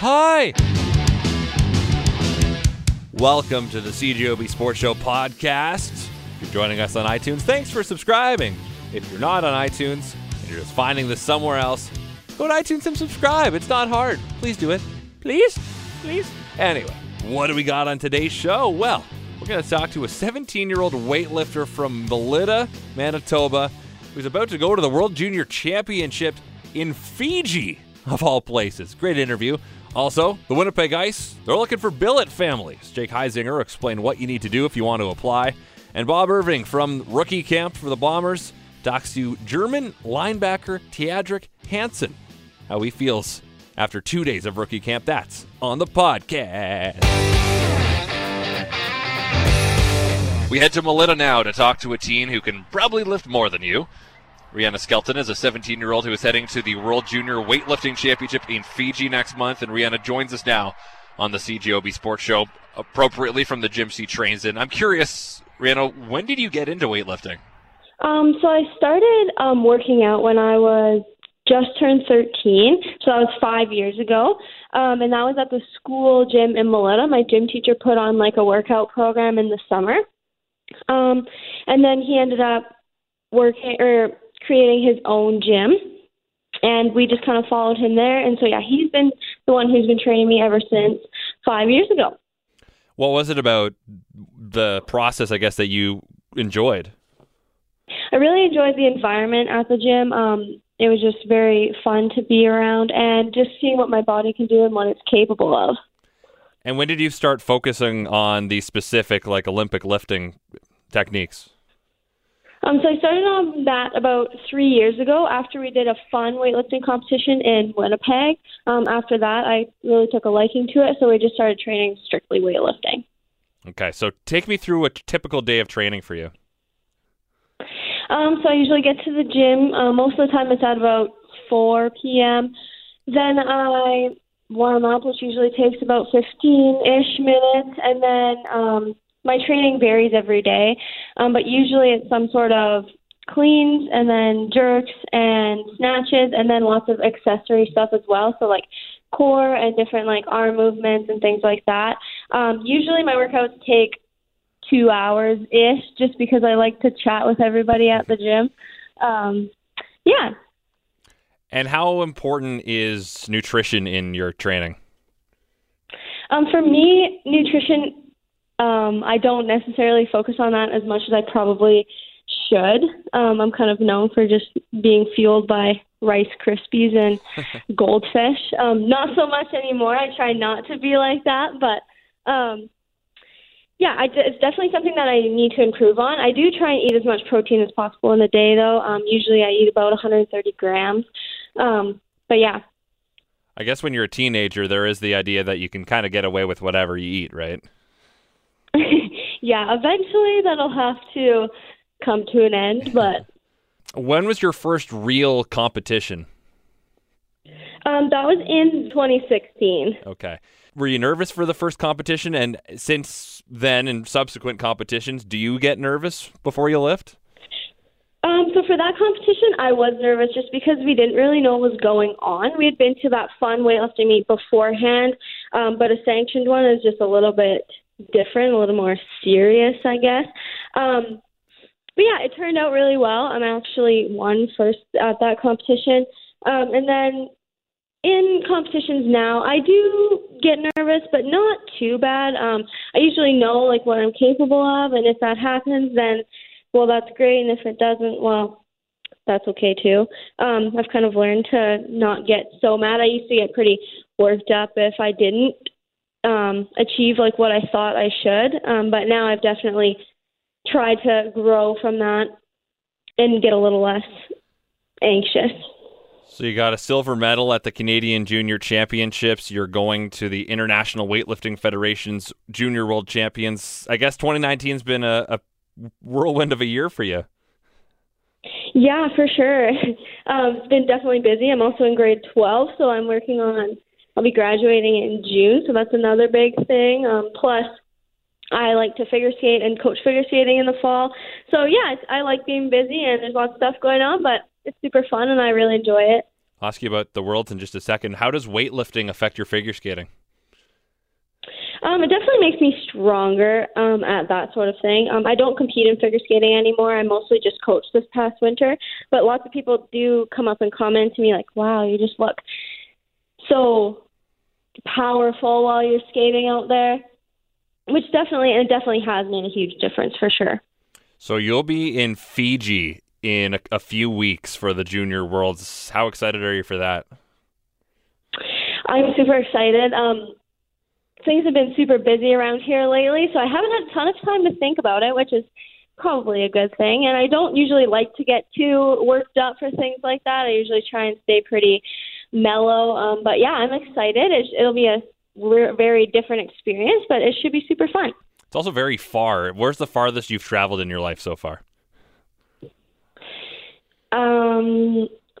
Hi! Welcome to the CGOB Sports Show podcast. If you're joining us on iTunes, thanks for subscribing. If you're not on iTunes and you're just finding this somewhere else, go to iTunes and subscribe. It's not hard. Please do it. Please? Please? Anyway, what do we got on today's show? Well, we're going to talk to a 17-year-old weightlifter from Melita, Manitoba, who's about to go to the World Junior Championship in Fiji, of all places. Great interview. Also, the Winnipeg Ice, they're looking for billet families. Jake Heisinger explained what you need to do if you want to apply. And Bob Irving from rookie camp for the Bombers talks to German linebacker Thiadrick Hansen. How he feels after 2 days of rookie camp. That's on the podcast. We head to Melita now to talk to a teen who can probably lift more than you. Rhianna Skelton is a 17-year-old who is heading to the World Junior Weightlifting Championship in Fiji next month, and Rhianna joins us now on the CGOB Sports Show, appropriately from the gym she trains in. I'm curious, Rhianna, when did you get into weightlifting? So I started working out when I was just turned 13, so that was 5 years ago, and that was at the school gym in Melita. My gym teacher put on like a workout program in the summer, and then he ended up creating his own gym, and we just kind of followed him there. And so, yeah, he's been the one who's been training me ever since 5 years ago. What was it about the process, I guess, that you enjoyed? I really enjoyed the environment at the gym. It was just very fun to be around and just seeing what my body can do and what it's capable of. And when did you start focusing on the specific, like, Olympic lifting techniques? So I started on that about 3 years ago after we did a fun weightlifting competition in Winnipeg. After that, I really took a liking to it, so we just started training strictly weightlifting. Okay, so take me through a typical day of training for you. So I usually get to the gym. Most of the time it's at about 4 p.m. Then I warm up, which usually takes about 15-ish minutes, and then my training varies every day, but usually it's some sort of cleans and then jerks and snatches and then lots of accessory stuff as well, so like core and different like arm movements and things like that. Usually my workouts take 2 hours-ish just because I like to chat with everybody at the gym. Yeah. And how important is nutrition in your training? For me, nutrition... I don't necessarily focus on that as much as I probably should. I'm kind of known for just being fueled by Rice Krispies and goldfish. Not so much anymore. I try not to be like that, but it's definitely something that I need to improve on. I do try and eat as much protein as possible in the day, though. Usually I eat about 130 grams, but yeah. I guess when you're a teenager, there is the idea that you can kind of get away with whatever you eat, right? Yeah, eventually that'll have to come to an end, but... When was your first real competition? That was in 2016. Okay. Were you nervous for the first competition? And since then, in subsequent competitions, do you get nervous before you lift? So for that competition, I was nervous just because we didn't really know what was going on. We had been to that fun weightlifting meet beforehand, but a sanctioned one is just a little bit... different, a little more serious, I guess. But yeah, it turned out really well. I'm actually won first at that competition. And then in competitions now, I do get nervous, but not too bad. I usually know like what I'm capable of, and if that happens, then well, that's great. And if it doesn't, well, that's okay too. I've kind of learned to not get so mad. I used to get pretty worked up if I didn't achieve like what I thought I should, but now I've definitely tried to grow from that and get a little less anxious. So you got a silver medal at the Canadian Junior Championships. You're going to the International Weightlifting Federation's Junior World Champions. I guess 2019's been a whirlwind of a year for you. Yeah, for sure. It's been definitely busy. I'm also in grade 12, so I'm working on I'll be graduating in June, so that's another big thing. Plus, I like to figure skate and coach figure skating in the fall. So, yeah, I like being busy, and there's lots of stuff going on, but it's super fun, and I really enjoy it. I'll ask you about the Worlds in just a second. How does weightlifting affect your figure skating? It definitely makes me stronger at that sort of thing. I don't compete in figure skating anymore. I mostly just coached this past winter. But lots of people do come up and comment to me like, wow, you just look so powerful while you're skating out there, which definitely, and it definitely has made a huge difference for sure. So you'll be in Fiji in a few weeks for the Junior Worlds. How excited are you for that? I'm super excited. Things have been super busy around here lately, so I haven't had a ton of time to think about it, which is probably a good thing. And I don't usually like to get too worked up for things like that. I usually try and stay pretty mellow. But yeah, I'm excited. It'll be a very different experience, but it should be super fun. It's also very far. Where's the farthest you've traveled in your life so far?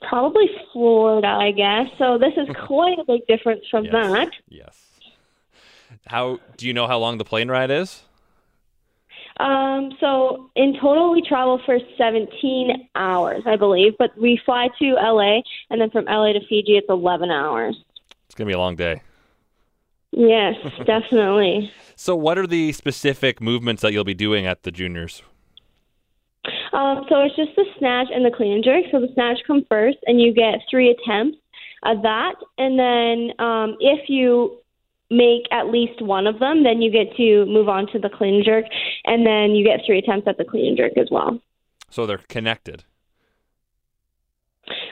Probably Florida, I guess. So this is quite a big difference from that. Yes. How do you know how long the plane ride is? So in total, we travel for 17 hours, I believe, but we fly to LA, and then from LA to Fiji, it's 11 hours. It's going to be a long day. Yes, definitely. So what are the specific movements that you'll be doing at the juniors? So it's just the snatch and the clean and jerk. So the snatch comes first, and you get 3 attempts at that. And then if you make at least one of them, then you get to move on to the clean and jerk, and then you get 3 attempts at the clean and jerk as well. So they're connected?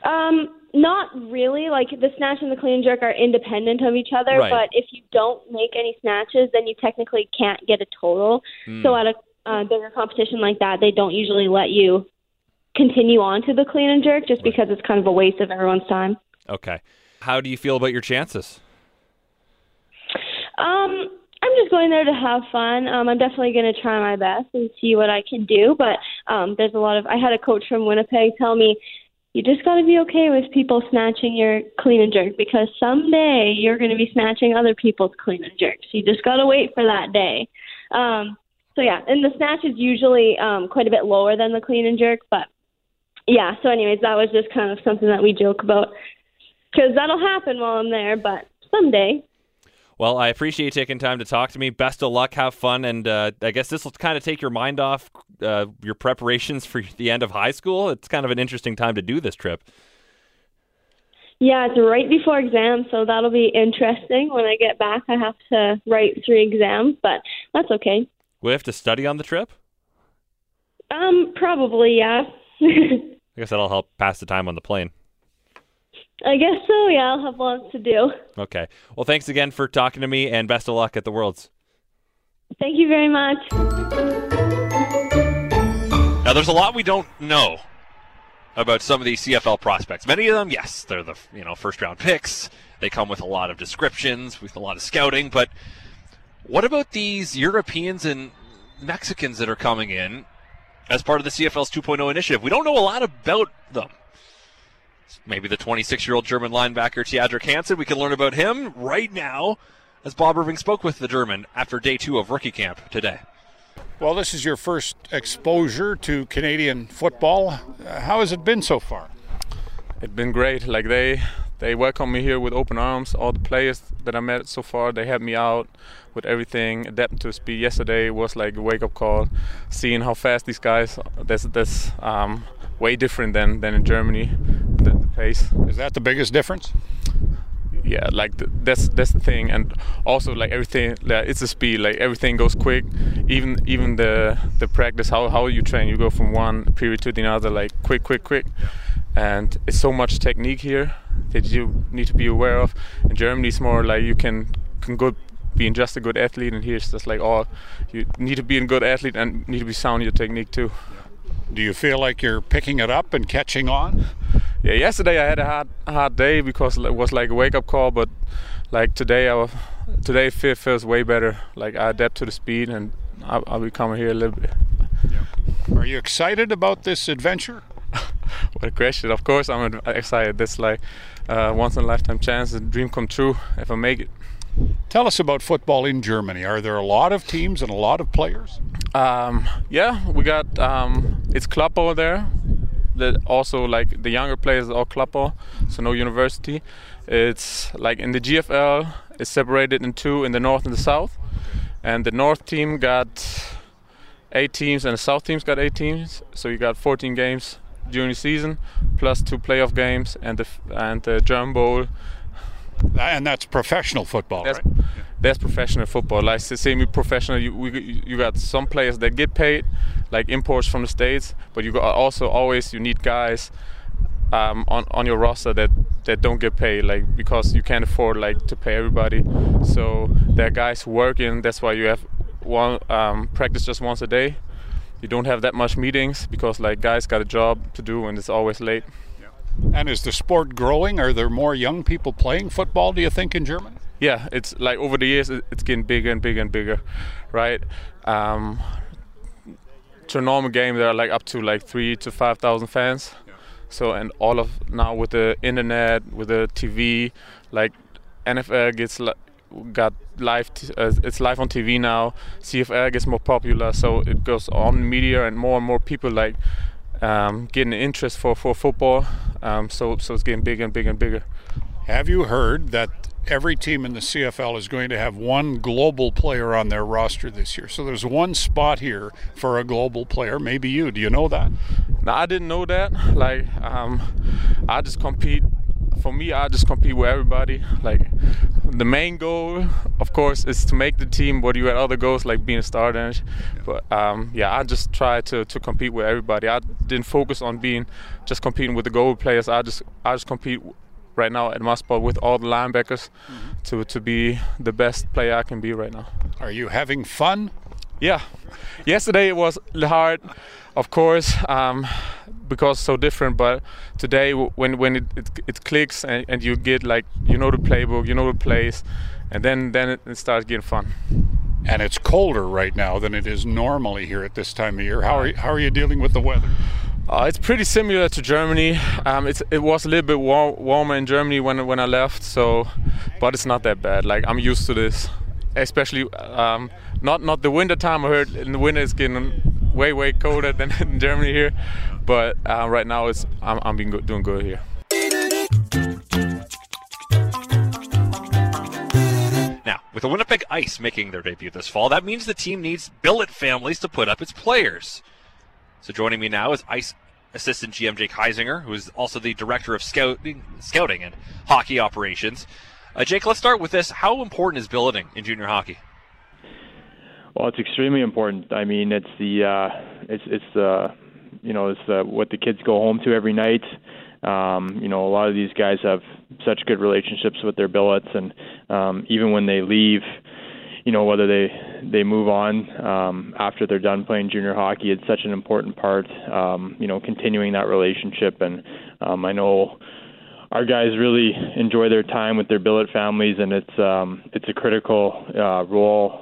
Not really. Like, the snatch and the clean and jerk are independent of each other, right. But if you don't make any snatches, then you technically can't get a total. So at a bigger competition like that, they don't usually let you continue on to the clean and jerk, just because it's kind of a waste of everyone's time. Okay. How do you feel about your chances? I'm just going there to have fun. I'm definitely going to try my best and see what I can do. But there's a lot of, I had a coach from Winnipeg tell me, you just got to be okay with people snatching your clean and jerk, because someday you're going to be snatching other people's clean and jerks. You just got to wait for that day. So yeah, and the snatch is usually quite a bit lower than the clean and jerk. But yeah, so anyways, that was just kind of something that we joke about, because that'll happen while I'm there, but someday. Well, I appreciate you taking time to talk to me. Best of luck. Have fun. And I guess this will kind of take your mind off your preparations for the end of high school. It's kind of an interesting time to do this trip. Yeah, it's right before exams, so that'll be interesting. When I get back, I have to write 3 exams, but that's okay. We have to study on the trip? Probably, yeah. I guess that'll help pass the time on the plane. I guess so, yeah. I'll have lots to do. Okay. Well, thanks again for talking to me, and best of luck at the Worlds. Thank you very much. Now, there's a lot we don't know about some of these CFL prospects. Many of them, yes, they're the first-round picks. They come with a lot of descriptions, with a lot of scouting. But what about these Europeans and Mexicans that are coming in as part of the CFL's 2.0 initiative? We don't know a lot about them. Maybe the 26-year-old German linebacker Thiadrick Hansen. We can learn about him right now as Bob Irving spoke with the German after day 2 of rookie camp today. Well, this is your first exposure to Canadian football. How has it been so far? It's been great. Like, they welcomed me here with open arms. All the players that I met so far, they helped me out with everything. Adapting to speed yesterday was like a wake-up call. Seeing how fast these guys, that's way different than in Germany. The pace. Is that the biggest difference? Yeah, like that's the thing, and also like everything, like, it's the speed. Like everything goes quick. Even the practice, how you train, you go from one period to the other, like quick. And it's so much technique here that you need to be aware of. In Germany, it's more like you can go being just a good athlete, and here it's just like you need to be a good athlete and need to be sound in your technique too. Do you feel like you're picking it up and catching on? Yeah, yesterday I had a hard day because it was like a wake-up call, but like today feels way better. Like I adapt to the speed, and I'll be coming here a little bit. Yeah. Are you excited about this adventure? What a question. Of course I'm excited. That's like once in a lifetime chance, a dream come true if I make it. Tell us about football in Germany. Are there a lot of teams and a lot of players? Yeah, we got it's club over there. that also like the younger players are all club ball, so no university. It's like in the GFL, it's separated in two, in the north and the south. And the north team got 8 teams and the south team's got 8 teams. So you got 14 games during the season, plus 2 playoff games and the German Bowl. And that's professional football, that's, right? That's professional football. Like semi-professional, you got some players that get paid, like imports from the States, but you got also always you need guys on your roster that don't get paid, like because you can't afford like to pay everybody. So there are guys working. That's why you have one practice just once a day. You don't have that much meetings because like guys got a job to do and it's always late. And is the sport growing? Are there more young people playing football, do you think, in Germany? Yeah, it's like over the years it's getting bigger and bigger and bigger, right? To a normal game there are like up to like 3,000 to 5,000 fans. Yeah. So and all of now with the internet, with the TV, like NFL got live. It's live on TV now. CFL gets more popular, so it goes on media and more people like. Getting an interest for football, so it's getting bigger and bigger and bigger. Have you heard that every team in the CFL is going to have one global player on their roster this year? So there's one spot here for a global player. Maybe you. Do you know that? No, I didn't know that. Like, I just compete. For me, I just compete with everybody. Like, the main goal, of course, is to make the team. But you had other goals like being a starter. But yeah, I just try to compete with everybody. I didn't focus on being just competing with the goal players. I just compete right now at my spot with all the linebackers to be the best player I can be right now. Are you having fun? Yeah. Yesterday it was hard, of course, because so different. But today, when it clicks and you get like the playbook, the plays, and then it starts getting fun. And it's colder right now than it is normally here at this time of year. How are you dealing with the weather? It's pretty similar to Germany. It was a little bit warmer in Germany when I left. So, but it's not that bad. Like I'm used to this. Especially not the winter time. I heard in the winter it's getting way colder than in Germany here, but right now it's I'm doing good here. Now, with the Winnipeg Ice making their debut this fall, that means the team needs billet families to put up its players. So joining me now is Ice Assistant GM Jake Heisinger, who is also the Director of Scouting and Hockey Operations. Jake, let's start with this. How important is billeting in junior hockey? Well, it's extremely important. I mean, it's the what the kids go home to every night. A lot of these guys have such good relationships with their billets, and even when they leave, whether they move on after they're done playing junior hockey, it's such an important part. Continuing that relationship, and I know. Our guys really enjoy their time with their billet families, and it's a critical role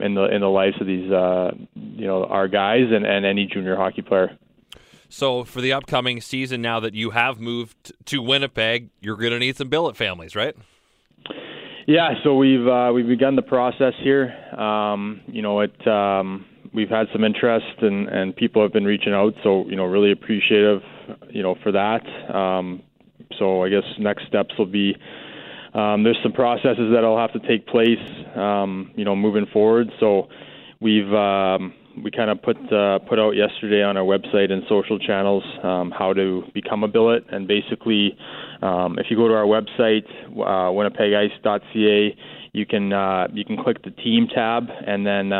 in the lives of these our guys and any junior hockey player. So for the upcoming season, now that you have moved to Winnipeg, you're going to need some billet families, right? Yeah, so we've begun the process here. We've had some interest and people have been reaching out, so really appreciative for that. So I guess next steps will be there's some processes that'll have to take place, moving forward. So we've we kind of put out yesterday on our website and social channels how to become a billet. And basically, if you go to our website, winnipegice.ca, you can click the team tab and then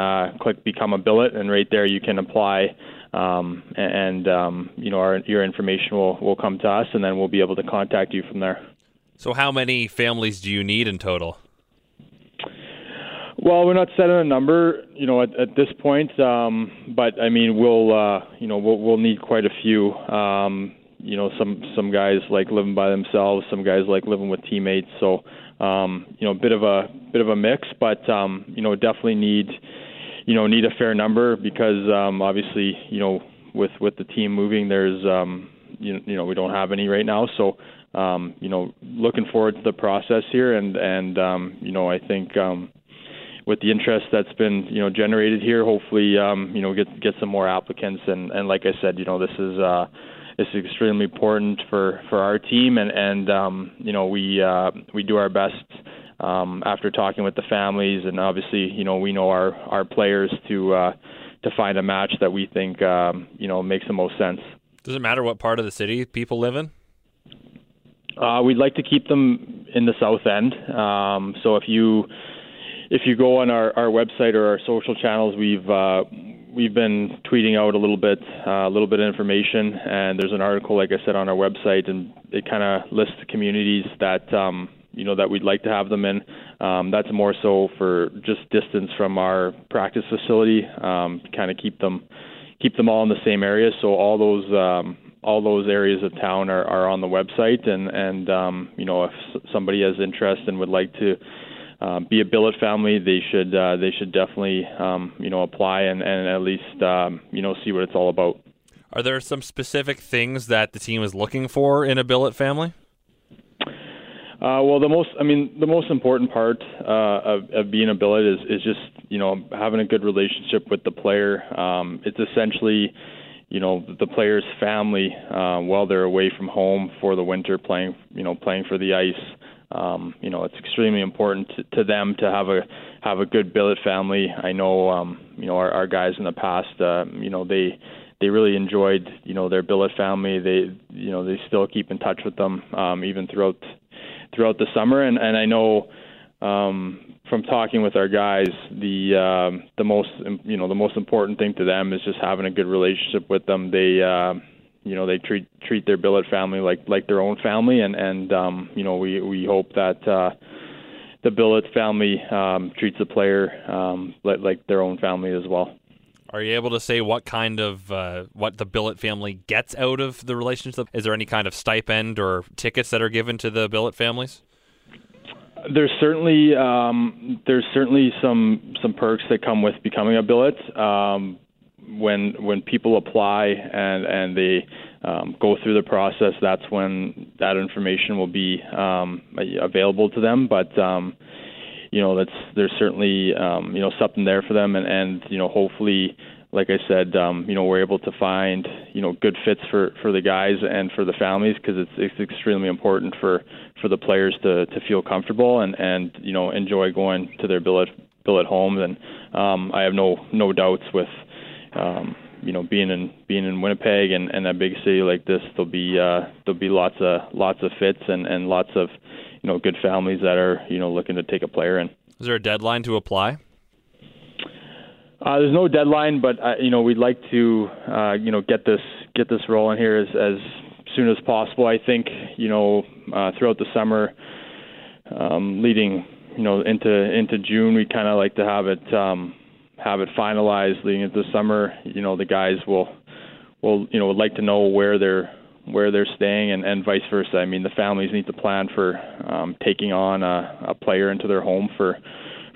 click become a billet, and right there you can apply. Your information will come to us, and then we'll be able to contact you from there. So how many families do you need in total? Well, we're not set on a number, at this point. But I mean, we'll need quite a few. Some guys like living by themselves, some guys like living with teammates. So, a bit of a mix, but definitely need a fair number because obviously with the team moving, there's we don't have any right now, so looking forward to the process here and I think with the interest that's been generated here, hopefully get some more applicants and like I said, this is this is extremely important for our team, and you know, we do our best after talking with the families, and obviously, you know, we know our players to find a match that we think you know, makes the most sense. Does it matter what part of the city people live in? We'd like to keep them in the south end. So if you go on our website or our social channels, we've been tweeting out a little bit of information, and there's an article, like I said, on our website, and it kind of lists the communities that you know, that we'd like to have them in. That's more so for just distance from our practice facility, kind of keep them all in the same area. So all those areas of town are on the website, and you know, if somebody has interest and would like to be a billet family, they should definitely you know, apply and at least you know, see what it's all about. Are there some specific things that the team is looking for in a billet family? Well, the most important part of being a billet is just, you know, having a good relationship with the player. It's essentially, you know, the player's family while they're away from home for the winter, playing for the ice. You know, it's extremely important to them to have a good billet family. I know, you know, our guys in the past, you know, they really enjoyed, you know, their billet family. They, you know, they still keep in touch with them even throughout the summer. And I know from talking with our guys, the most important thing to them is just having a good relationship with them. They you know, they treat their billet family like their own family, and you know, we hope that the billet family treats the player like their own family as well. Are you able to say what kind of what the billet family gets out of the relationship? Is there any kind of stipend or tickets that are given to the billet families? There's certainly some perks that come with becoming a billet. When people apply and they go through the process, that's when that information will be available to them. But you know, there's certainly you know, something there for them, and you know, hopefully, like I said, you know, we're able to find, you know, good fits for the guys and for the families, because it's extremely important for the players to feel comfortable and you know, enjoy going to their billet homes. And I have no doubts with you know, being in Winnipeg and a big city like this, there'll be lots of fits and lots of, you know, good families that are, you know, looking to take a player in. Is there a deadline to apply? There's no deadline, but you know, we'd like to you know, get this rolling here as soon as possible. I think, you know, throughout the summer, leading, you know, into June, we kind of like to have it finalized leading into summer. You know, the guys will you know, would like to know where they're staying and vice versa. I mean, the families need to plan for taking on a player into their home for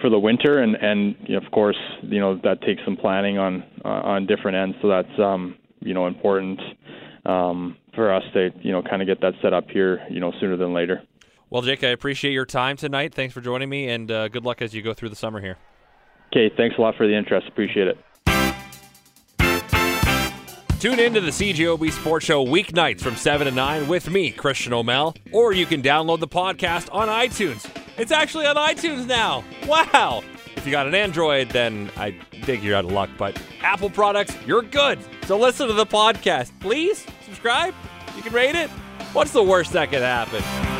the winter, and you know, of course, you know, that takes some planning on different ends. So that's you know, important for us to, you know, kind of get that set up here, you know, sooner than later. Well, Jake, I appreciate your time tonight. Thanks for joining me, and good luck as you go through the summer here. Okay, thanks a lot for the interest. Appreciate it. Tune into the CGOB Sports Show weeknights from 7 to 9 with me, Christian O'Mell, or you can download the podcast on iTunes. It's actually on iTunes now. Wow. If you got an Android, then I think you're out of luck, but Apple products, you're good. So listen to the podcast. Please subscribe. You can rate it. What's the worst that could happen?